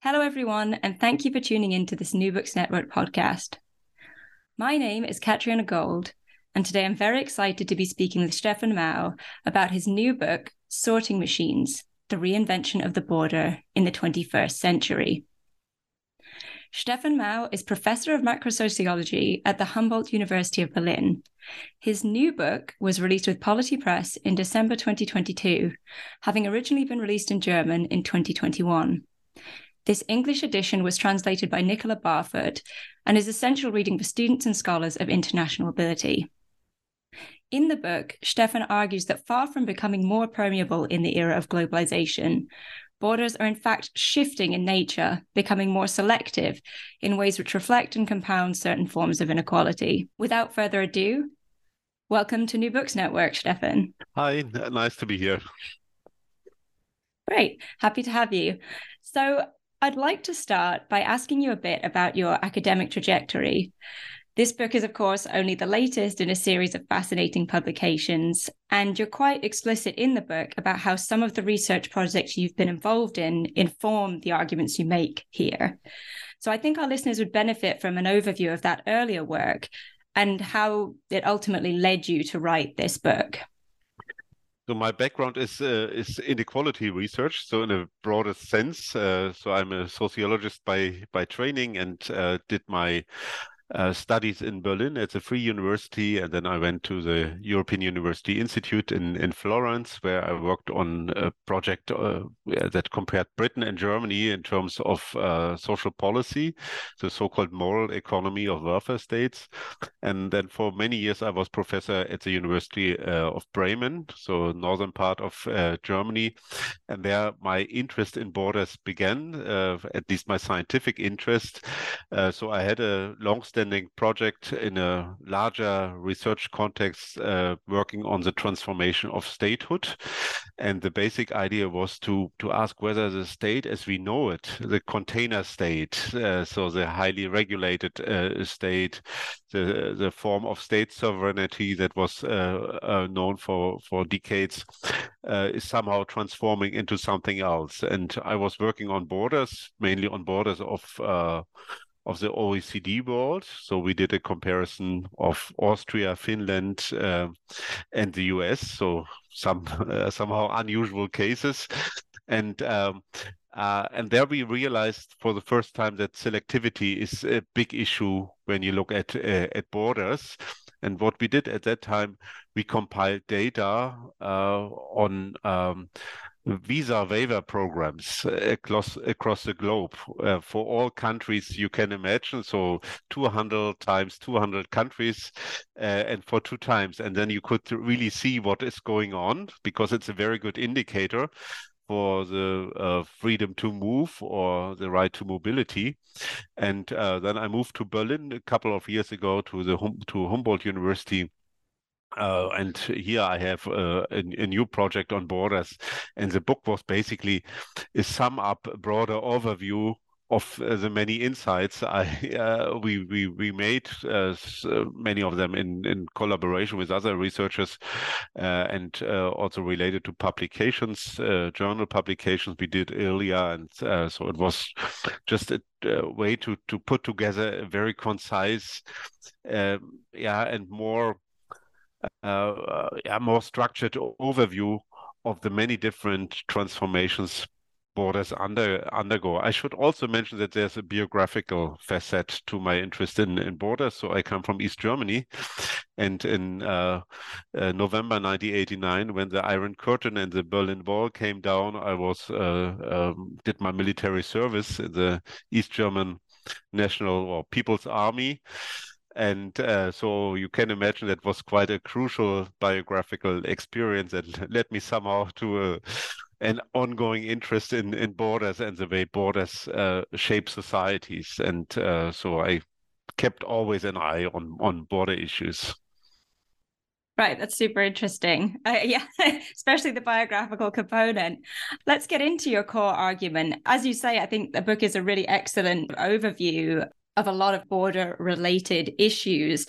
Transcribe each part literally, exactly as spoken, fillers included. Hello everyone, and thank you for tuning in to this New Books Network podcast. My name is Catriona Gold, and today I'm very excited to be speaking with Stefan Mao about his new book, Sorting Machines, The Reinvention of the Border in the twenty-first century. Stefan Mao is professor of macrosociology at the Humboldt University of Berlin. His new book was released with Polity Press in December twenty twenty-two, having originally been released in German in twenty twenty-one. This English edition was translated by Nicola Barford and is essential reading for students and scholars of international ability. In the book, Stefan argues that far from becoming more permeable in the era of globalization, borders are in fact shifting in nature, becoming more selective in ways which reflect and compound certain forms of inequality. Without further ado, welcome to New Books Network, Stefan. Hi, nice to be here. Great, happy to have you. So, I'd like to start by asking you a bit about your academic trajectory. This book is, of course, only the latest in a series of fascinating publications, and you're quite explicit in the book about how some of the research projects you've been involved in inform the arguments you make here. So I think our listeners would benefit from an overview of that earlier work and how it ultimately led you to write this book. So my background is uh, is inequality research, so in a broader sense. Uh, so I'm a sociologist by by training, and uh, did my uh, studies in Berlin at the Free University, and then I went to the European University Institute in, in Florence, where I worked on a project uh, that compared Britain and Germany in terms of uh, social policy, the so-called moral economy of welfare states. And then for many years, I was professor at the University uh, of Bremen, so northern part of uh, Germany. And there my interest in borders began, uh, at least my scientific interest. Uh, so I had a long-standing project in a larger research context uh, working on the transformation of statehood. And the basic idea was to, to ask whether the state as we know it, the container state, uh, so the highly regulated uh, state, the the form of state sovereignty that was uh, uh, known for, for decades uh, is somehow transforming into something else. And I was working on borders, mainly on borders of uh, of the O E C D world. So we did a comparison of Austria, Finland, uh, and the U S. So some uh, somehow unusual cases. And um, Uh, and there we realized for the first time that selectivity is a big issue when you look at uh, at borders. And what we did at that time, we compiled data uh, on um, visa waiver programs across across the globe uh, for all countries you can imagine. So two hundred times two hundred countries uh, and for two times. And then you could really see what is going on because it's a very good indicator for the uh, freedom to move or the right to mobility. And uh, then I moved to Berlin a couple of years ago to the hum- to Humboldt University. Uh, and here I have uh, a, a new project on borders. And the book was basically a sum up, broader overview of uh, the many insights I uh, we, we we made, uh, so many of them in, in collaboration with other researchers, uh, and uh, also related to publications, uh, journal publications we did earlier, and uh, so it was just a uh, way to to put together a very concise, uh, yeah, and more uh, yeah, more structured overview of the many different transformations borders under, undergo. I should also mention that there's a biographical facet to my interest in, in borders. So I come from East Germany, and in uh, uh, November nineteen eighty-nine, when the Iron Curtain and the Berlin Wall came down, I was uh, um, did my military service in the East German National or People's Army. And uh, so you can imagine that was quite a crucial biographical experience that led me somehow to a an ongoing interest in, in borders and the way borders uh, shape societies. And uh, so I kept always an eye on, on border issues. Right, that's super interesting. Uh, yeah, especially the biographical component. Let's get into your core argument. As you say, I think the book is a really excellent overview of a lot of border-related issues.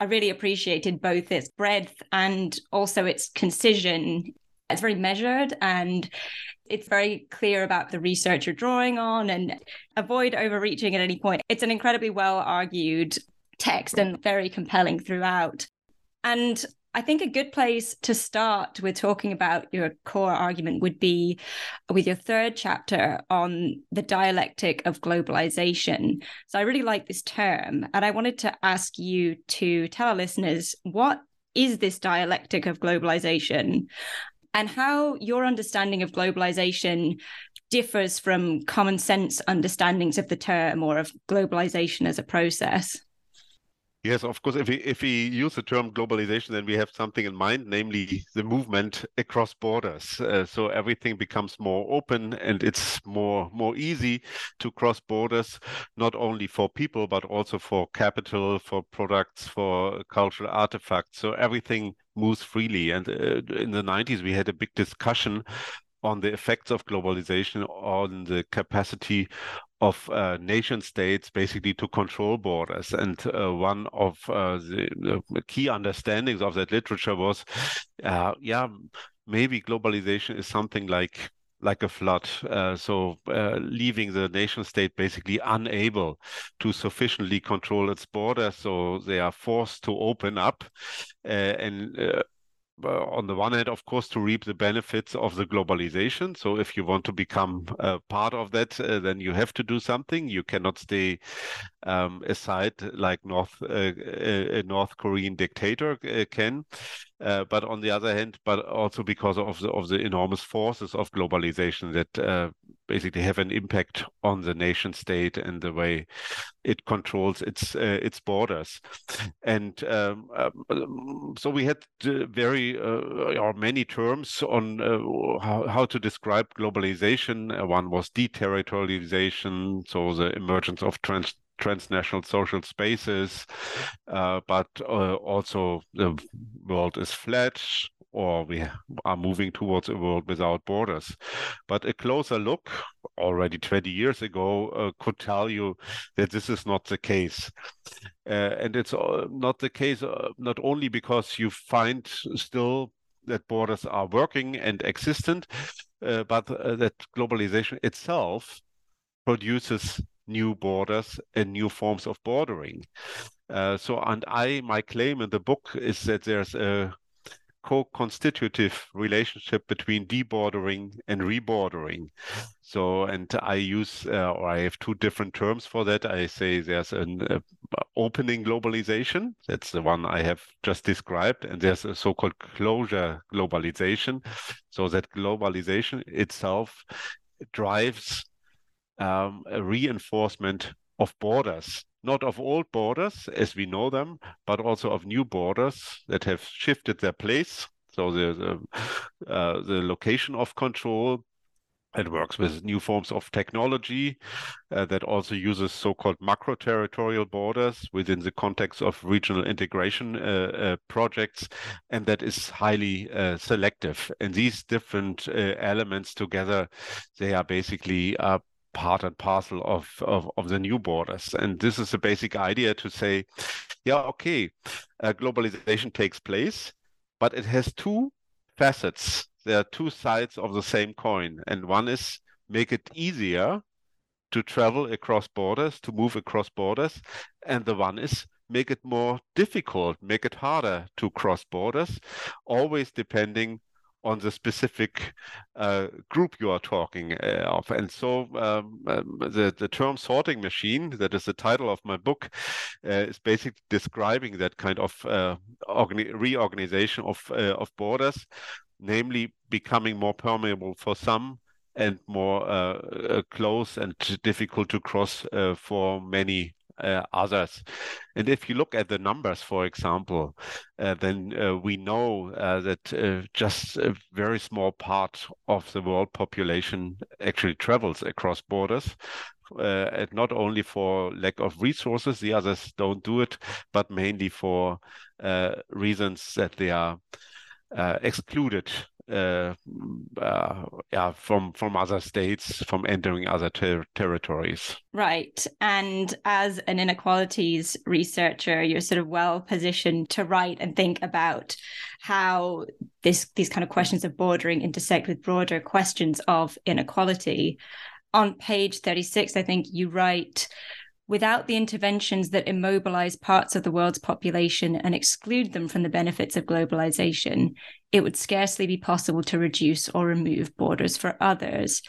I really appreciated both its breadth and also its concision. It's very measured and it's very clear about the research you're drawing on and avoid overreaching at any point. It's an incredibly well-argued text and very compelling throughout. And I think a good place to start with talking about your core argument would be with your third chapter on the dialectic of globalization. So I really like this term, and I wanted to ask you to tell our listeners, what is this dialectic of globalization? And how your understanding of globalization differs from common sense understandings of the term or of globalization as a process. Yes, of course, if we, if we use the term globalization, then we have something in mind, namely the movement across borders. Uh, so everything becomes more open and it's more, more easy to cross borders, not only for people, but also for capital, for products, for cultural artifacts. So everything moves freely. And uh, in the nineties, we had a big discussion on the effects of globalization on the capacity of uh, nation states basically to control borders. And uh, one of uh, the, the key understandings of that literature was, uh, yeah, maybe globalization is something like like a flood. Uh, so uh, leaving the nation state basically unable to sufficiently control its borders. So they are forced to open up uh, and uh, on the one hand, of course, to reap the benefits of the globalization. So if you want to become uh, part of that, uh, then you have to do something. You cannot stay um, aside like North uh, a North Korean dictator uh, can. Uh, but on the other hand, but also because of the of the enormous forces of globalization that uh, basically have an impact on the nation state and the way it controls its uh, its borders. And um, um, so we had very uh, or many terms on uh, how, how to describe globalization. One was deterritorialization, so the emergence of trans. transnational social spaces, uh, but uh, also the world is flat, or we are moving towards a world without borders. But a closer look already twenty years ago uh, could tell you that this is not the case. Uh, and it's not the case uh, not only because you find still that borders are working and existent, uh, but uh, that globalization itself produces new borders and new forms of bordering. Uh, so, and I, my claim in the book is that there's a co-constitutive relationship between debordering and rebordering. So, and I use, uh, or I have two different terms for that. I say there's an uh, opening globalization, that's the one I have just described, and there's a so-called closure globalization. So that globalization itself drives Um, a reinforcement of borders, not of old borders as we know them, but also of new borders that have shifted their place. So the the, uh, the location of control. It works with new forms of technology uh, that also uses so-called macro-territorial borders within the context of regional integration uh, uh, projects, and that is highly uh, selective. And these different uh, elements together, they are basically uh, part and parcel of, of, of the new borders. And this is the basic idea to say, yeah, okay, uh, globalization takes place, but it has two facets. There are two sides of the same coin. And one is make it easier to travel across borders, to move across borders. And the one is make it more difficult, make it harder to cross borders, always depending on the specific uh, group you are talking uh, of. And so um, um, the, the term sorting machine, that is the title of my book, uh, is basically describing that kind of uh, organi- reorganization of, uh, of borders, namely becoming more permeable for some and more uh, uh, close and difficult to cross uh, for many Uh, others. And if you look at the numbers, for example, uh, then uh, we know uh, that uh, just a very small part of the world population actually travels across borders, uh, and not only for lack of resources, the others don't do it, but mainly for uh, reasons that they are uh, excluded Uh, uh, yeah, from from other states, from entering other ter- territories. Right. And as an inequalities researcher, you're sort of well positioned to write and think about how this these kind of questions of bordering intersect with broader questions of inequality. On page thirty-six, I think you write, without the interventions that immobilize parts of the world's population and exclude them from the benefits of globalization, it would scarcely be possible to reduce or remove borders for others.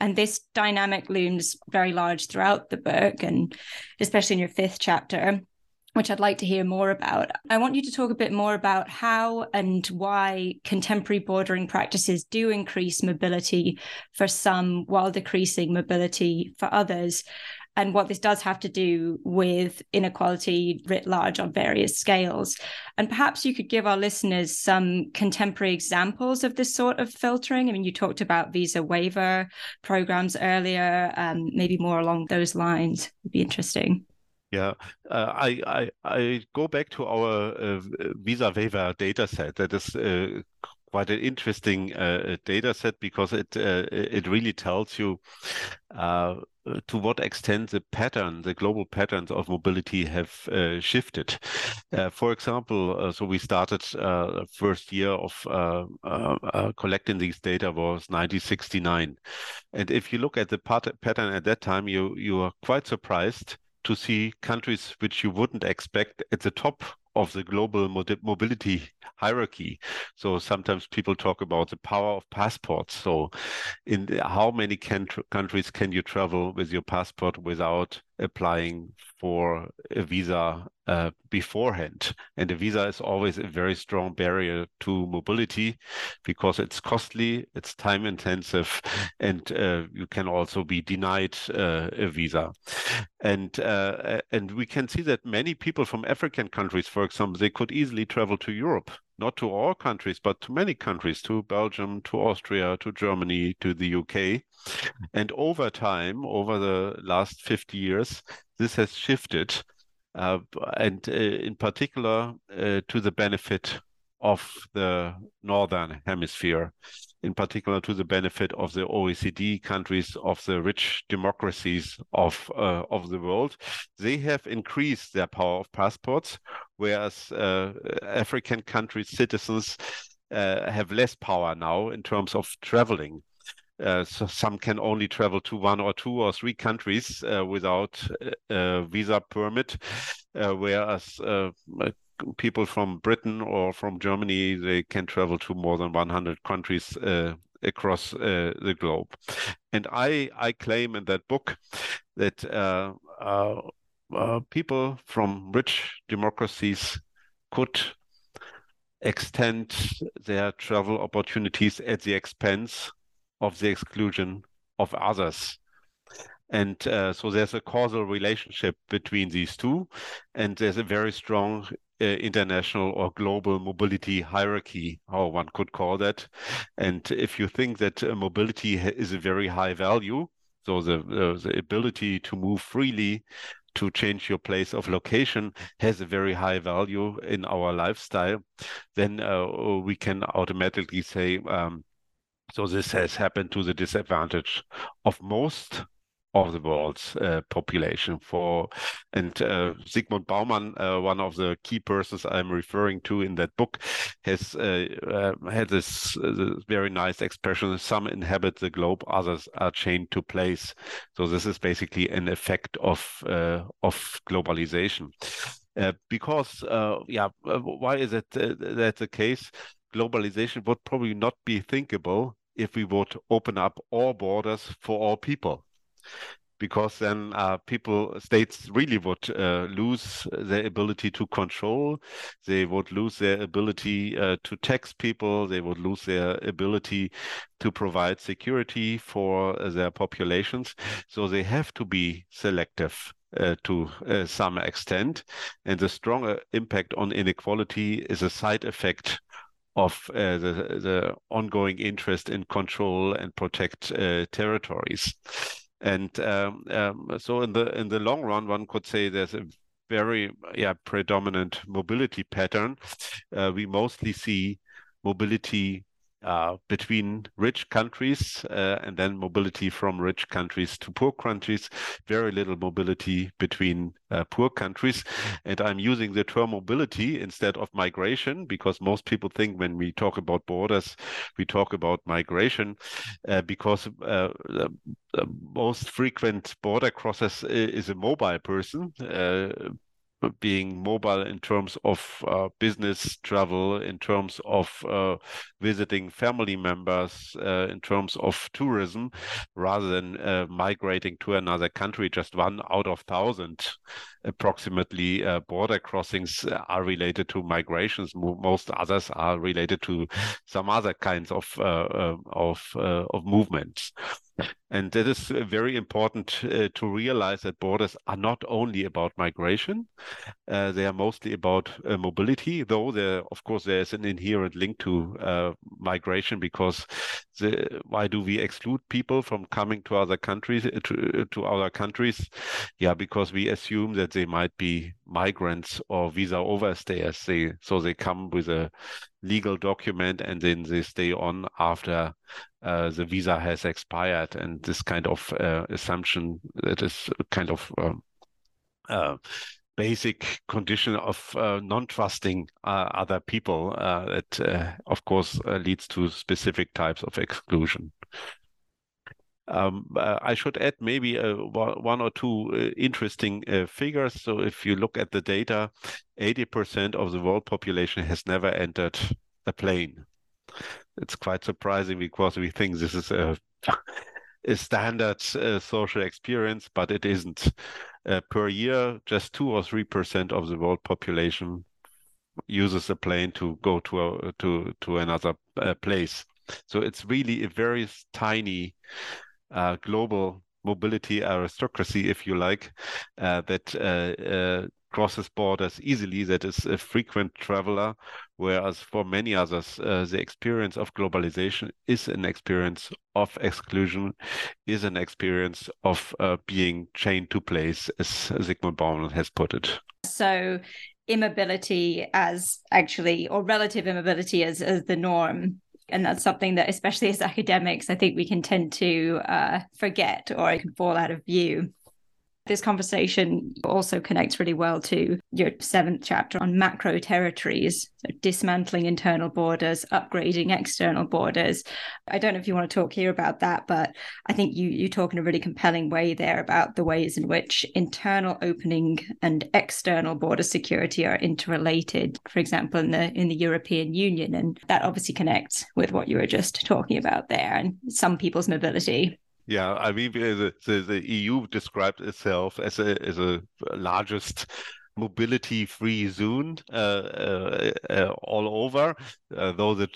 And this dynamic looms very large throughout the book, and especially in your fifth chapter, which I'd like to hear more about. I want you to talk a bit more about how and why contemporary bordering practices do increase mobility for some while decreasing mobility for others, and what this does have to do with inequality writ large on various scales. And perhaps you could give our listeners some contemporary examples of this sort of filtering. I mean, you talked about visa waiver programs earlier, um, maybe more along those lines would be interesting. Yeah, uh, I, I I go back to our uh, visa waiver data set that is uh, quite an interesting uh, data set, because it, uh, it really tells you uh, to what extent the pattern, the global patterns of mobility have uh, shifted. Uh, for example, uh, so we started uh, first year of uh, uh, uh, collecting these data was nineteen sixty-nine. And if you look at the pat- pattern at that time, you, you are quite surprised to see countries which you wouldn't expect at the top of the global mobility hierarchy. So sometimes people talk about the power of passports. So in the, how many can, countries can you travel with your passport without applying for a visa uh, beforehand? And a visa is always a very strong barrier to mobility, because it's costly, it's time intensive, and uh, you can also be denied uh, a visa. And uh, and we can see that many people from African countries, for example, they could easily travel to Europe, not to all countries, but to many countries, to Belgium, to Austria, to Germany, to the U K. And over time, over the last fifty years, this has shifted, uh, and uh, in particular uh, to the benefit of the Northern Hemisphere, in particular to the benefit of the O E C D countries, of the rich democracies of uh, of the world. They have increased their power of passports, whereas uh, African countries' citizens uh, have less power now in terms of traveling. Uh, so some can only travel to one or two or three countries uh, without a visa permit, uh, whereas uh, people from Britain or from Germany, they can travel to more than one hundred countries uh, across uh, the globe. And I, I claim in that book that uh, uh, uh, people from rich democracies could extend their travel opportunities at the expense of the exclusion of others. And uh, so there's a causal relationship between these two, and there's a very strong uh, international or global mobility hierarchy, how one could call that. And if you think that uh, mobility is a very high value, so the, uh, the ability to move freely, to change your place of location, has a very high value in our lifestyle, then uh, we can automatically say, um, so this has happened to the disadvantage of most of the world's uh, population. For and uh, Zygmunt Bauman, uh, one of the key persons I'm referring to in that book, has uh, uh, had this, uh, this very nice expression: some inhabit the globe, others are chained to place. So this is basically an effect of uh, of globalization. Uh, because, uh, yeah, why is it uh, that the case? Globalization would probably not be thinkable if we would open up all borders for all people, because then uh, people, states really would uh, lose their ability to control. They would lose their ability uh, to tax people. They would lose their ability to provide security for their populations. So they have to be selective. Uh, to uh, some extent, and the stronger impact on inequality is a side effect of uh, the, the ongoing interest in control and protect uh, territories. And um, um, so, in the in the long run, one could say there's a very yeah predominant mobility pattern. Uh, we mostly see mobility Uh, between rich countries uh, and then mobility from rich countries to poor countries, very little mobility between uh, poor countries. And I'm using the term mobility instead of migration, because most people think when we talk about borders, we talk about migration, uh, because uh, the most frequent border crosses is a mobile person, uh, being mobile in terms of uh, business travel, in terms of uh, visiting family members, uh, in terms of tourism, rather than uh, migrating to another country. Just one out of thousand approximately uh, border crossings are related to migrations. Most others are related to some other kinds of uh, of uh, of movements. And that is very important uh, to realize that borders are not only about migration. Uh, they are mostly about uh, mobility, though there, of course, there is an inherent link to uh, migration, because the, why do we exclude people from coming to other countries? To, to other countries, yeah, because we assume that they might be migrants or visa overstayers. They, so they come with a legal document and then they stay on after uh, the visa has expired. And this kind of uh, assumption, that is kind of um, uh, basic condition of uh, non-trusting uh, other people, uh, that uh, of course uh, leads to specific types of exclusion. Um, uh, I should add maybe uh, one or two uh, interesting uh, figures. So if you look at the data, eighty percent of the world population has never entered a plane. It's quite surprising, because we think this is a, a standard uh, social experience, but it isn't. Uh, per year, just two or three percent of the world population uses a plane to go to a, to to another uh, place. So it's really a very tiny uh, global mobility aristocracy, if you like, uh, that uh, uh, crosses borders easily, that is a frequent traveler, whereas for many others, uh, the experience of globalization is an experience of exclusion, is an experience of uh, being chained to place, as Zygmunt Bauman has put it. So immobility as actually, or relative immobility as, as the norm. And that's something that, especially as academics, I think we can tend to uh, forget, or it can fall out of view. This conversation also connects really well to your seventh chapter on macro territories, so dismantling internal borders, upgrading external borders. I don't know if you want to talk here about that, but I think you, you talk in a really compelling way there about the ways in which internal opening and external border security are interrelated, for example, in the in the European Union. And that obviously connects with what you were just talking about there and some people's mobility. Yeah, I mean, the, the, the E U described itself as a as a largest mobility-free zone uh, uh, uh, all over, uh, though the,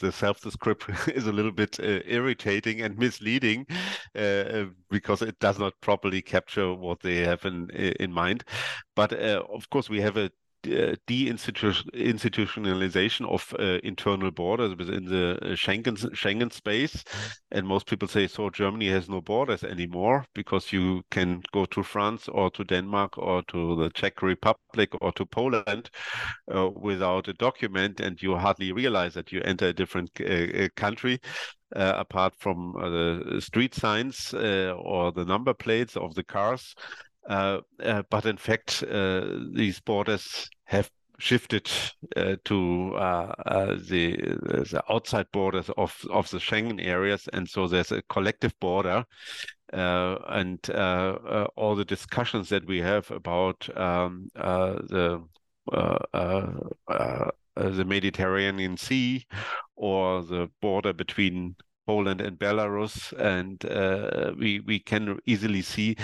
the self-description is a little bit uh, irritating and misleading, uh, because it does not properly capture what they have in in mind. But uh, of course, we have a uh, de-institutionalization of uh, internal borders within the Schengen Schengen space. And most people say, so Germany has no borders anymore because you can go to France or to Denmark or to the Czech Republic or to Poland uh, without a document, and you hardly realize that you enter a different uh, country. Uh, apart from uh, the street signs uh, or the number plates of the cars. Uh, uh, but in fact, uh, these borders have shifted uh, to uh, uh, the, the outside borders of, of the Schengen areas. And so there's a collective border. Uh, and uh, uh, all the discussions that we have about um, uh, the uh, uh, uh, the Mediterranean Sea or the border between Poland and Belarus. And uh, we we can easily see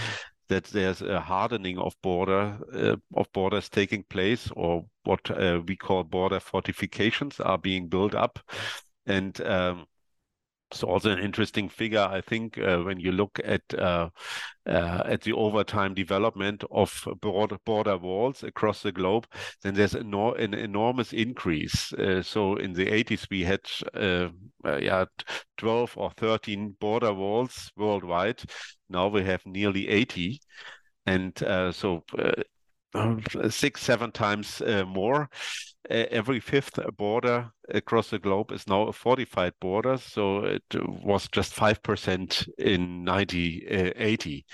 that there's a hardening of border uh, of borders taking place, or what uh, we call border fortifications are being built up. And um, it's also an interesting figure, I think, uh, when you look at uh, uh, at the overtime development of border, border walls across the globe, then there's an, an enormous increase. Uh, so in the eighties, we had uh, uh, yeah, twelve or thirteen border walls worldwide. Now we have nearly eighty. And uh, so uh, six, seven times uh, more. Every fifth border across the globe is now a fortified border. So it was just five percent in nineteen eighty.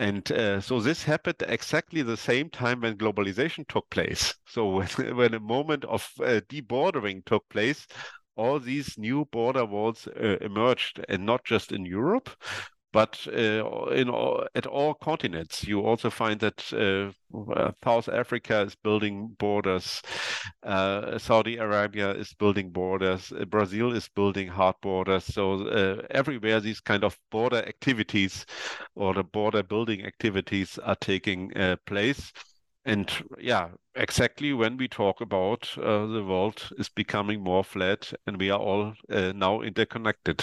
And uh, so this happened exactly the same time when globalization took place. So when, when a moment of uh, debordering took place, all these new border walls uh, emerged, and not just in Europe, but uh, in all, at all continents. You also find that uh, South Africa is building borders, uh, Saudi Arabia is building borders, Brazil is building hard borders. So uh, everywhere these kind of border activities or the border building activities are taking uh, place. And yeah, exactly when we talk about uh, the world is becoming more flat and we are all uh, now interconnected.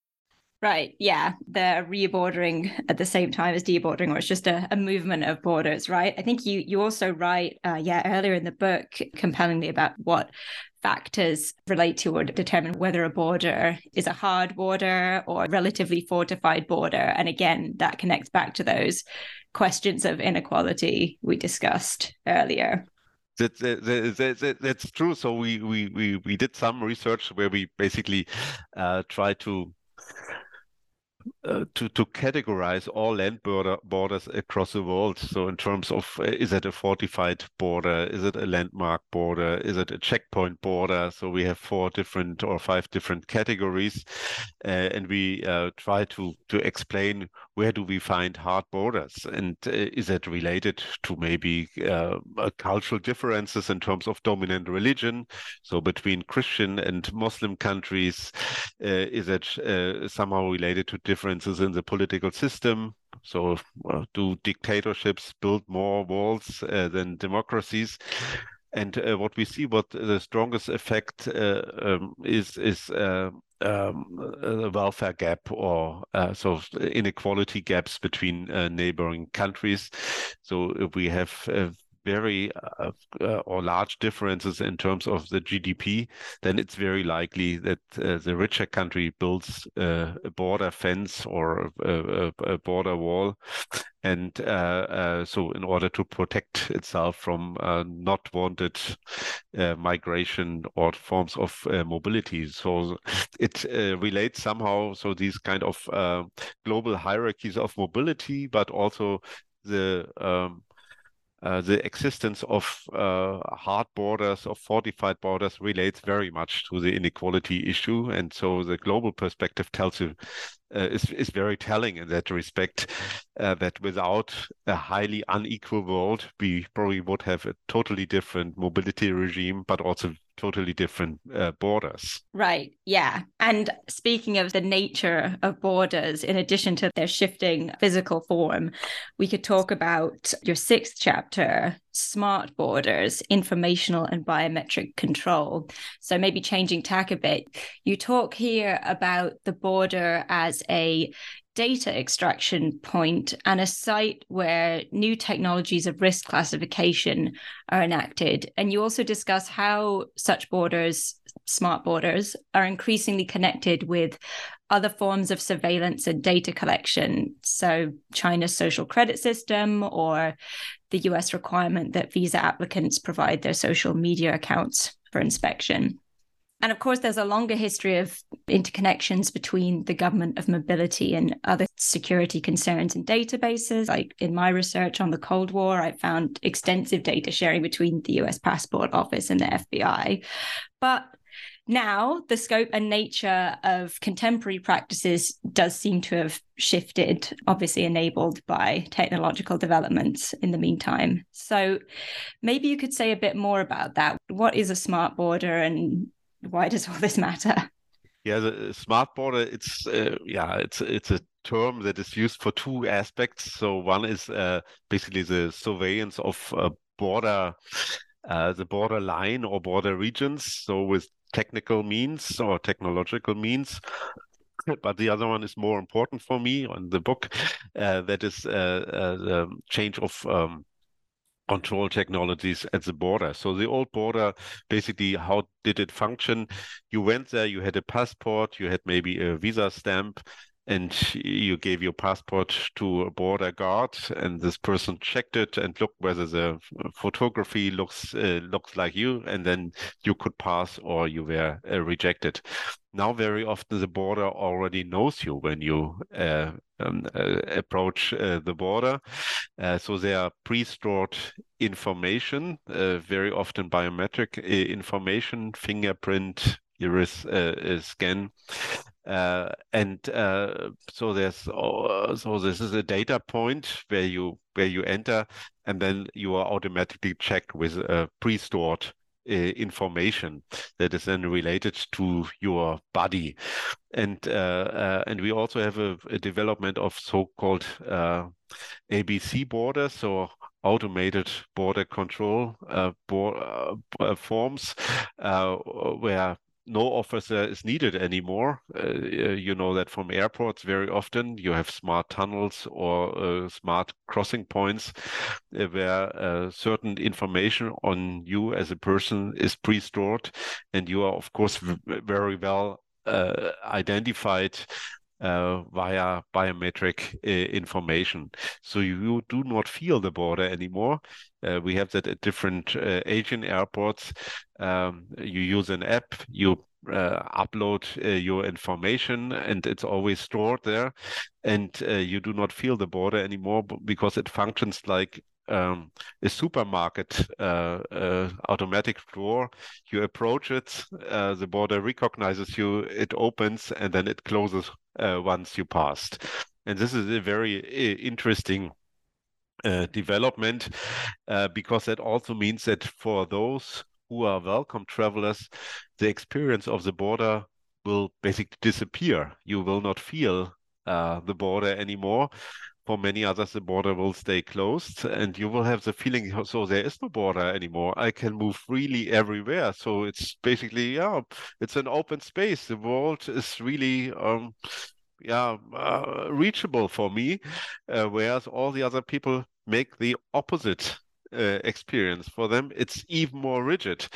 Right, yeah, they're rebordering at the same time as debordering, or it's just a, a movement of borders, right? I think you you also write, uh, yeah, earlier in the book, compellingly about what factors relate to or determine whether a border is a hard border or a relatively fortified border. And again, that connects back to those questions of inequality we discussed earlier. That, that, that, that, that's true. So we, we, we, we did some research where we basically uh, try to Uh, to to categorize all land border borders across the world. So in terms of uh, is it a fortified border? Is it a landmark border? Is it a checkpoint border? So we have four different or five different categories, uh, and we uh, try to to explain where do we find hard borders, and uh, is it related to maybe uh, cultural differences in terms of dominant religion? So between Christian and Muslim countries, uh, is it uh, somehow related to differences in the political system? So uh, do dictatorships build more walls uh, than democracies? And uh, what we see, what the strongest effect uh, um, is, is uh, um, a welfare gap or uh, so inequality gaps between uh, neighboring countries. So if we have uh, very uh, uh, or large differences in terms of the G D P, then it's very likely that uh, the richer country builds uh, a border fence or a, a, a border wall. And uh, uh, so in order to protect itself from uh, not wanted uh, migration or forms of uh, mobility. So it uh, relates somehow, so these kind of uh, global hierarchies of mobility, but also the um, Uh, the existence of uh, hard borders, of fortified borders, relates very much to the inequality issue. And so the global perspective tells you uh, is, is very telling in that respect, uh, that without a highly unequal world, we probably would have a totally different mobility regime, but also totally different uh, borders. Right. Yeah. And speaking of the nature of borders, in addition to their shifting physical form, we could talk about your sixth chapter, Smart Borders, Informational and Biometric Control. So maybe changing tack a bit, you talk here about the border as a data extraction point and a site where new technologies of risk classification are enacted. And you also discuss how such borders, smart borders, are increasingly connected with other forms of surveillance and data collection. So China's social credit system or the U S requirement that visa applicants provide their social media accounts for inspection. And of course, there's a longer history of interconnections between the government of mobility and other security concerns and databases. Like in my research on the Cold War, I found extensive data sharing between the U S Passport Office and the F B I. But now the scope and nature of contemporary practices does seem to have shifted, obviously enabled by technological developments in the meantime. So maybe you could say a bit more about that. What is a smart border and why does all this matter? Yeah, the smart border, it's uh, yeah, it's it's a term that is used for two aspects. So one is uh, basically the surveillance of uh, border, uh, the border line or border regions, so with technical means or technological means. But the other one is more important for me on the book, uh, that is uh, uh, the change of um, control technologies at the border. So the old border, basically, how did it function? You went there, you had a passport, you had maybe a visa stamp, and you gave your passport to a border guard, and this person checked it and looked whether the photography looks uh, looks like you, and then you could pass or you were uh, rejected. Now, very often, the border already knows you when you uh, um, uh, approach uh, the border. Uh, so they are pre-stored information, uh, very often biometric uh, information, fingerprint, iris uh, scan. Uh, and uh, so there's uh, so this is a data point where you where you enter, and then you are automatically checked with a pre-stored information that is then related to your body. And uh, uh, and we also have a, a development of so-called uh, A B C borders, so automated border control uh, bo- uh, forms, uh, where no officer is needed anymore. Uh, you know that from airports very often. You have smart tunnels or uh, smart crossing points uh, where uh, certain information on you as a person is pre-stored, and you are, of course, v- very well uh, identified uh, via biometric uh, information. So you do not feel the border anymore. Uh, we have that at different uh, Asian airports. Um, you use an app, you uh, upload uh, your information, and it's always stored there. And uh, you do not feel the border anymore because it functions like um, a supermarket uh, uh, automatic door. You approach it, uh, the border recognizes you, it opens, and then it closes uh, once you passed. And this is a very interesting Uh, development, uh, because that also means that for those who are welcome travelers, the experience of the border will basically disappear. You will not feel uh, the border anymore. For many others, the border will stay closed, and you will have the feeling, so there is no border anymore. I can move freely everywhere. So it's basically, yeah, it's an open space. The world is really um, yeah, uh, reachable for me, uh, whereas all the other people make the opposite uh, experience. For them, it's even more rigid.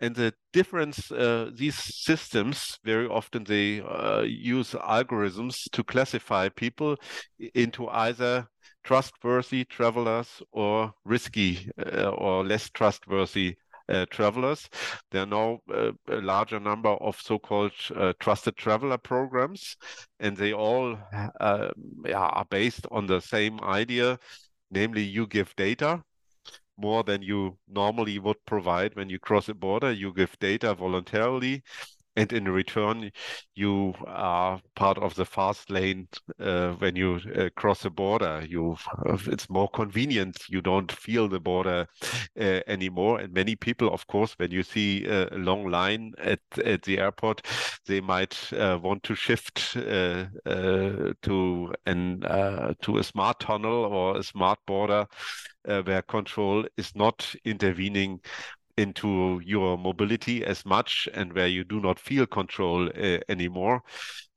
And the difference, uh, these systems, very often they uh, use algorithms to classify people into either trustworthy travelers or risky uh, or less trustworthy Uh, travelers. There are now uh, a larger number of so-called uh, trusted traveler programs, and they all uh, are based on the same idea, namely you give data, more than you normally would provide when you cross a border. You give data voluntarily, And in return, you are part of the fast lane uh, when you uh, cross the border. You, it's more convenient. You don't feel the border uh, anymore. And many people, of course, when you see a long line at, at the airport, they might uh, want to shift uh, uh, to an uh, to a smart tunnel or a smart border uh, where control is not intervening into your mobility as much, and where you do not feel control uh, anymore.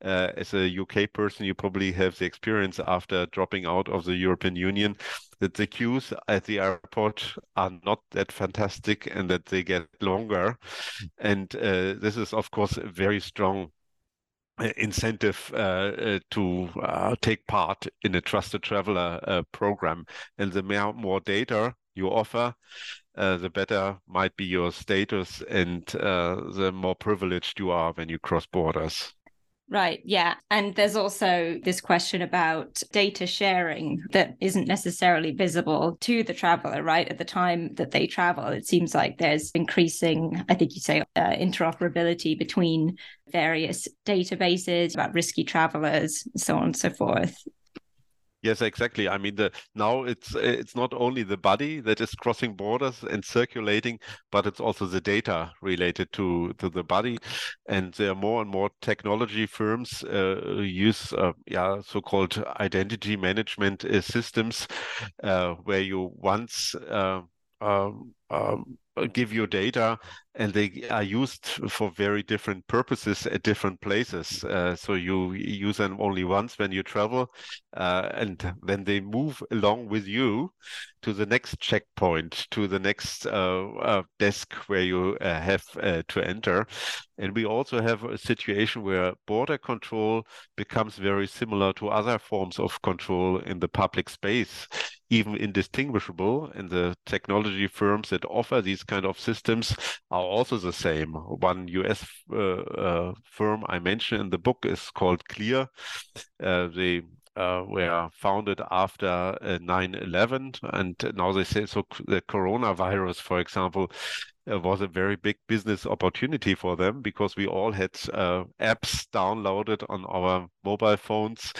Uh, as a U K person, you probably have the experience after dropping out of the European Union that the queues at the airport are not that fantastic and that they get longer. And uh, this is, of course, a very strong incentive uh, uh, to uh, take part in a trusted traveler uh, program. And the more, more data you offer, Uh, the better might be your status and uh, the more privileged you are when you cross borders. Right, yeah. And there's also this question about data sharing that isn't necessarily visible to the traveler, right? At the time that they travel, it seems like there's increasing, I think you say, uh, interoperability between various databases about risky travelers, so on and so forth. Yes, exactly. I mean, the, now it's it's not only the body that is crossing borders and circulating, but it's also the data related to, to the body. And there are more and more technology firms uh, use uh, yeah, so-called identity management uh, systems uh, where you once uh, um, um, give your data, and they are used for very different purposes at different places. Uh, so you use them only once when you travel, uh, and then they move along with you to the next checkpoint, to the next uh, uh, desk where you uh, have uh, to enter. And we also have a situation where border control becomes very similar to other forms of control in the public space, even indistinguishable. And the technology firms that offer these kind of systems are also the same. One U S uh, uh, firm I mentioned in the book is called Clear. Uh, they uh, were founded after uh, nine eleven, and now they say so. The coronavirus, for example, uh, was a very big business opportunity for them because we all had uh, apps downloaded on our mobile phones.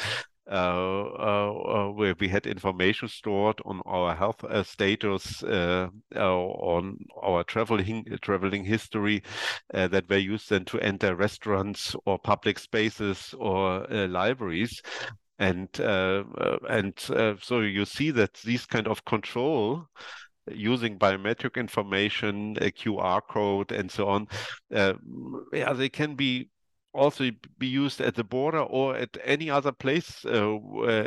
Uh, uh, where we had information stored on our health uh, status, uh, uh, on our traveling traveling history, uh, that were used then to enter restaurants or public spaces or uh, libraries, and uh, and uh, so you see that these kind of control, using biometric information, a Q R code, and so on, uh, yeah, they can be. also be used at the border or at any other place, uh,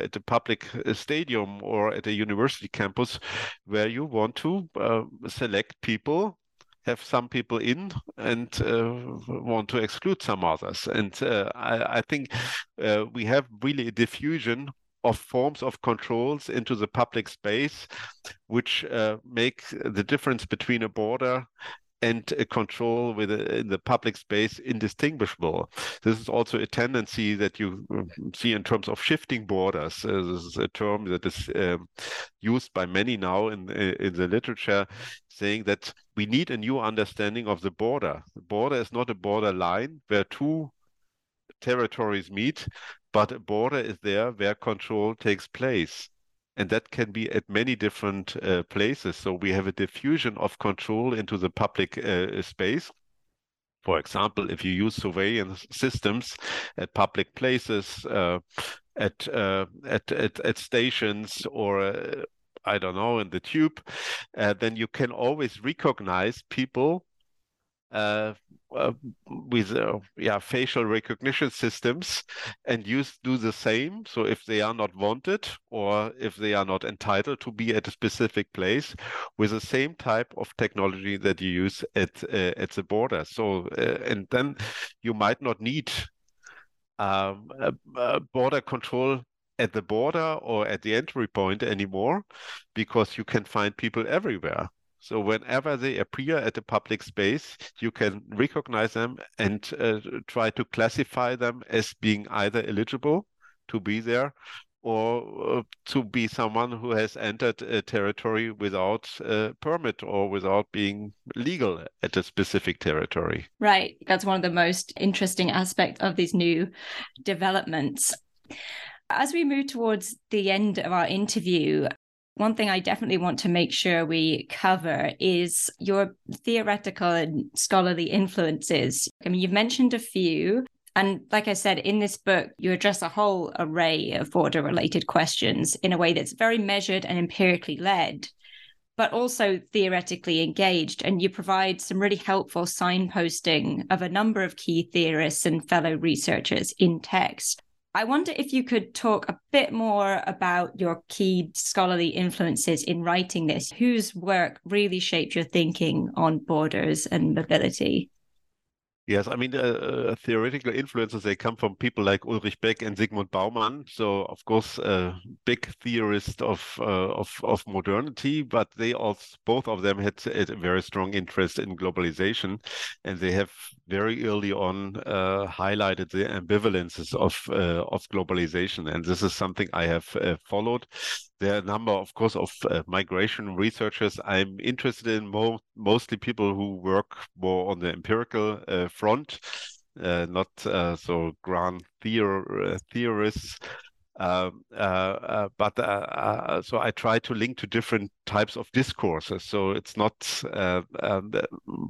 at a public stadium or at a university campus, where you want to uh, select people, have some people in, and uh, want to exclude some others. And uh, I, I think uh, we have really a diffusion of forms of controls into the public space, which uh, make the difference between a border and a control within the public space indistinguishable. This is also a tendency that you see in terms of shifting borders. Uh, this is a term that is um, used by many now in, in the literature, saying that we need a new understanding of the border. The border is not a borderline where two territories meet, but a border is there where control takes place. And that can be at many different uh, places. So we have a diffusion of control into the public uh, space. For example, if you use surveillance systems at public places, uh, at, uh, at at at stations, or uh, I don't know, in the tube, uh, then you can always recognize people Uh, uh, with uh, yeah facial recognition systems, and use do the same. So if they are not wanted, or if they are not entitled to be at a specific place, with the same type of technology that you use at uh, at the border. So uh, and then you might not need um, a, a border control at the border or at the entry point anymore, because you can find people everywhere. So whenever they appear at a public space, you can recognize them and uh, try to classify them as being either eligible to be there or uh, to be someone who has entered a territory without a permit or without being legal at a specific territory. Right. That's one of the most interesting aspects of these new developments. As we move towards the end of our interview, one thing I definitely want to make sure we cover is your theoretical and scholarly influences. I mean, you've mentioned a few. And like I said, in this book, you address a whole array of border-related questions in a way that's very measured and empirically led, but also theoretically engaged. And you provide some really helpful signposting of a number of key theorists and fellow researchers in text. I wonder if you could talk a bit more about your key scholarly influences in writing this. Whose work really shaped your thinking on borders and mobility? Yes, I mean, uh, theoretical influences, they come from people like Ulrich Beck and Zygmunt Bauman. So, of course, uh, big theorists of, uh, of of modernity, but they also, both of them had a very strong interest in globalization, and they have very early on uh, highlighted the ambivalences of uh, of globalization. And this is something I have uh, followed. There are a number, of course, of uh, migration researchers I'm interested in, mo- mostly people who work more on the empirical uh, front, uh, not uh, so grand theor- theorists. Uh, uh, uh, but uh, uh, so I try to link to different types of discourses. So it's not uh, um,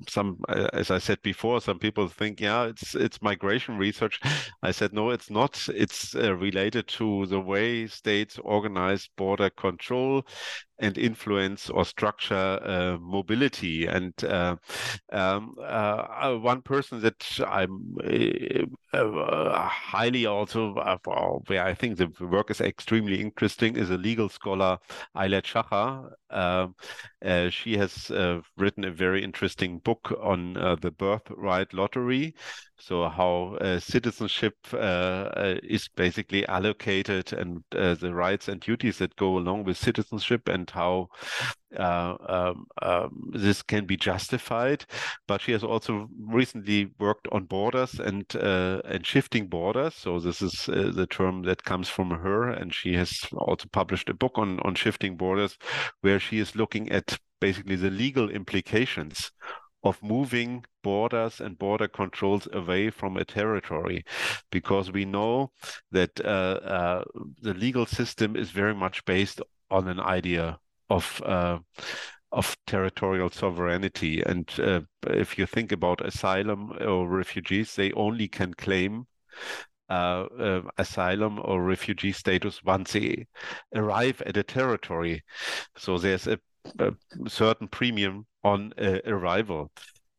some, as I said before, some people think, yeah, it's it's migration research. I said, no, it's not. It's uh, related to the way states organize border control and influence or structure uh, mobility. And uh, um, uh, one person that I'm uh, highly also, uh, where I think the work is extremely interesting, is a legal scholar, Ayelet Shachar. Uh, uh, she has uh, written a very interesting book on uh, the birthright lottery. So how uh, citizenship uh, uh, is basically allocated, and uh, the rights and duties that go along with citizenship, and how uh, um, um, this can be justified. But she has also recently worked on borders and uh, and shifting borders. So this is uh, the term that comes from her, and she has also published a book on, on shifting borders, where she is looking at basically the legal implications of moving borders and border controls away from a territory, because we know that uh, uh, the legal system is very much based on an idea of uh, of territorial sovereignty. And uh, if you think about asylum or refugees, they only can claim Uh, uh, asylum or refugee status once they arrive at a territory. So there's a, a certain premium on uh, arrival.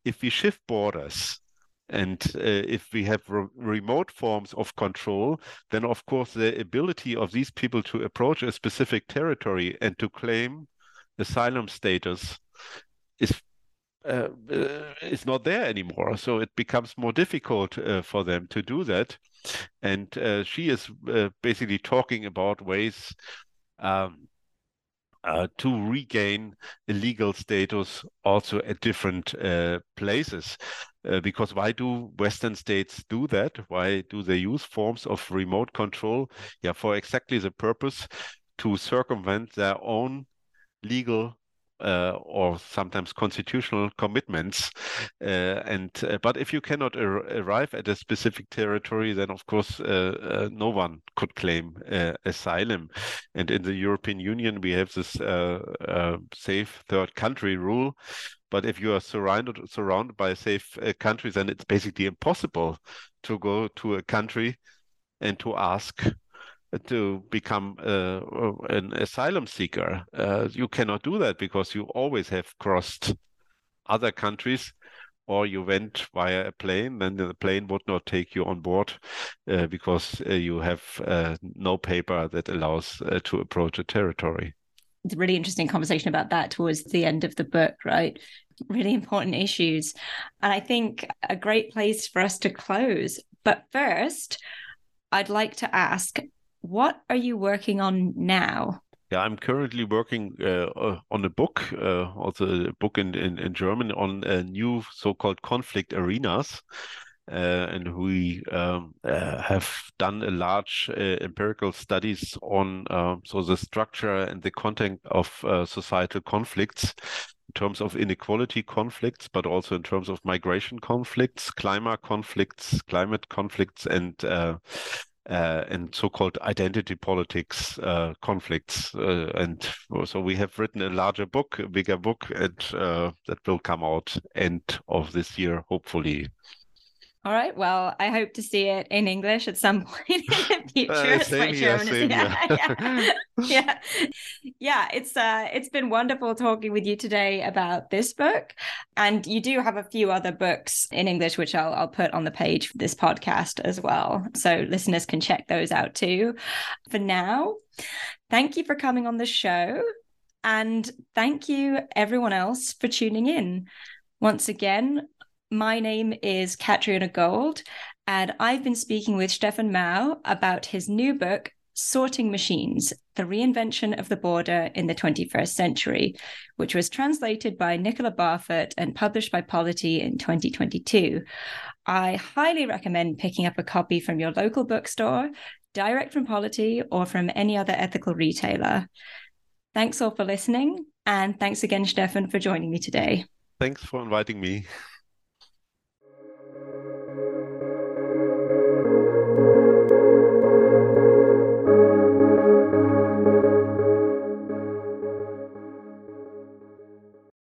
If we shift borders and uh, if we have re- remote forms of control, then of course the ability of these people to approach a specific territory and to claim asylum status is Uh, it's not there anymore, so it becomes more difficult uh, for them to do that. And uh, she is uh, basically talking about ways um, uh, to regain legal status also at different uh, places. Uh, because why do Western states do that? Why do they use forms of remote control? Yeah, for exactly the purpose to circumvent their own legal Uh, or sometimes constitutional commitments, uh, and uh, but if you cannot ar- arrive at a specific territory, then of course uh, uh, no one could claim uh, asylum. And in the European Union, we have this uh, uh, safe third country rule. But if you are surrounded surrounded by safe uh, countries, then it's basically impossible to go to a country and to ask to become uh, an asylum seeker. Uh, you cannot do that because you always have crossed other countries, or you went via a plane, then the plane would not take you on board uh, because uh, you have uh, no paper that allows uh, to approach a territory. It's a really interesting conversation about that towards the end of the book, right? Really important issues. And I think a great place for us to close. But first, I'd like to ask, what are you working on now? Yeah, I'm currently working uh, on a book, uh, also a book in, in, in German, on a new so-called conflict arenas. Uh, and we um, uh, have done a large uh, empirical studies on uh, so the structure and the content of uh, societal conflicts in terms of inequality conflicts, but also in terms of migration conflicts, climate conflicts, climate conflicts, and uh, uh, and so-called identity politics uh, conflicts. Uh, and so we have written a larger book, a bigger book, and uh, that will come out end of this year, hopefully. All right. Well, I hope to see it in English at some point in the future. Uh, it's my here, German. Yeah, yeah. yeah, yeah. It's uh, it's been wonderful talking with you today about this book, and you do have a few other books in English, which I'll I'll put on the page for this podcast as well, so listeners can check those out too. For now, thank you for coming on the show, and thank you everyone else for tuning in. Once again, my name is Catriona Gold, and I've been speaking with Stefan Mao about his new book, Sorting Machines, The Reinvention of the Border in the twenty-first century, which was translated by Nicola Barford and published by Polity in twenty twenty-two. I highly recommend picking up a copy from your local bookstore, direct from Polity, or from any other ethical retailer. Thanks all for listening, and thanks again, Stefan, for joining me today. Thanks for inviting me.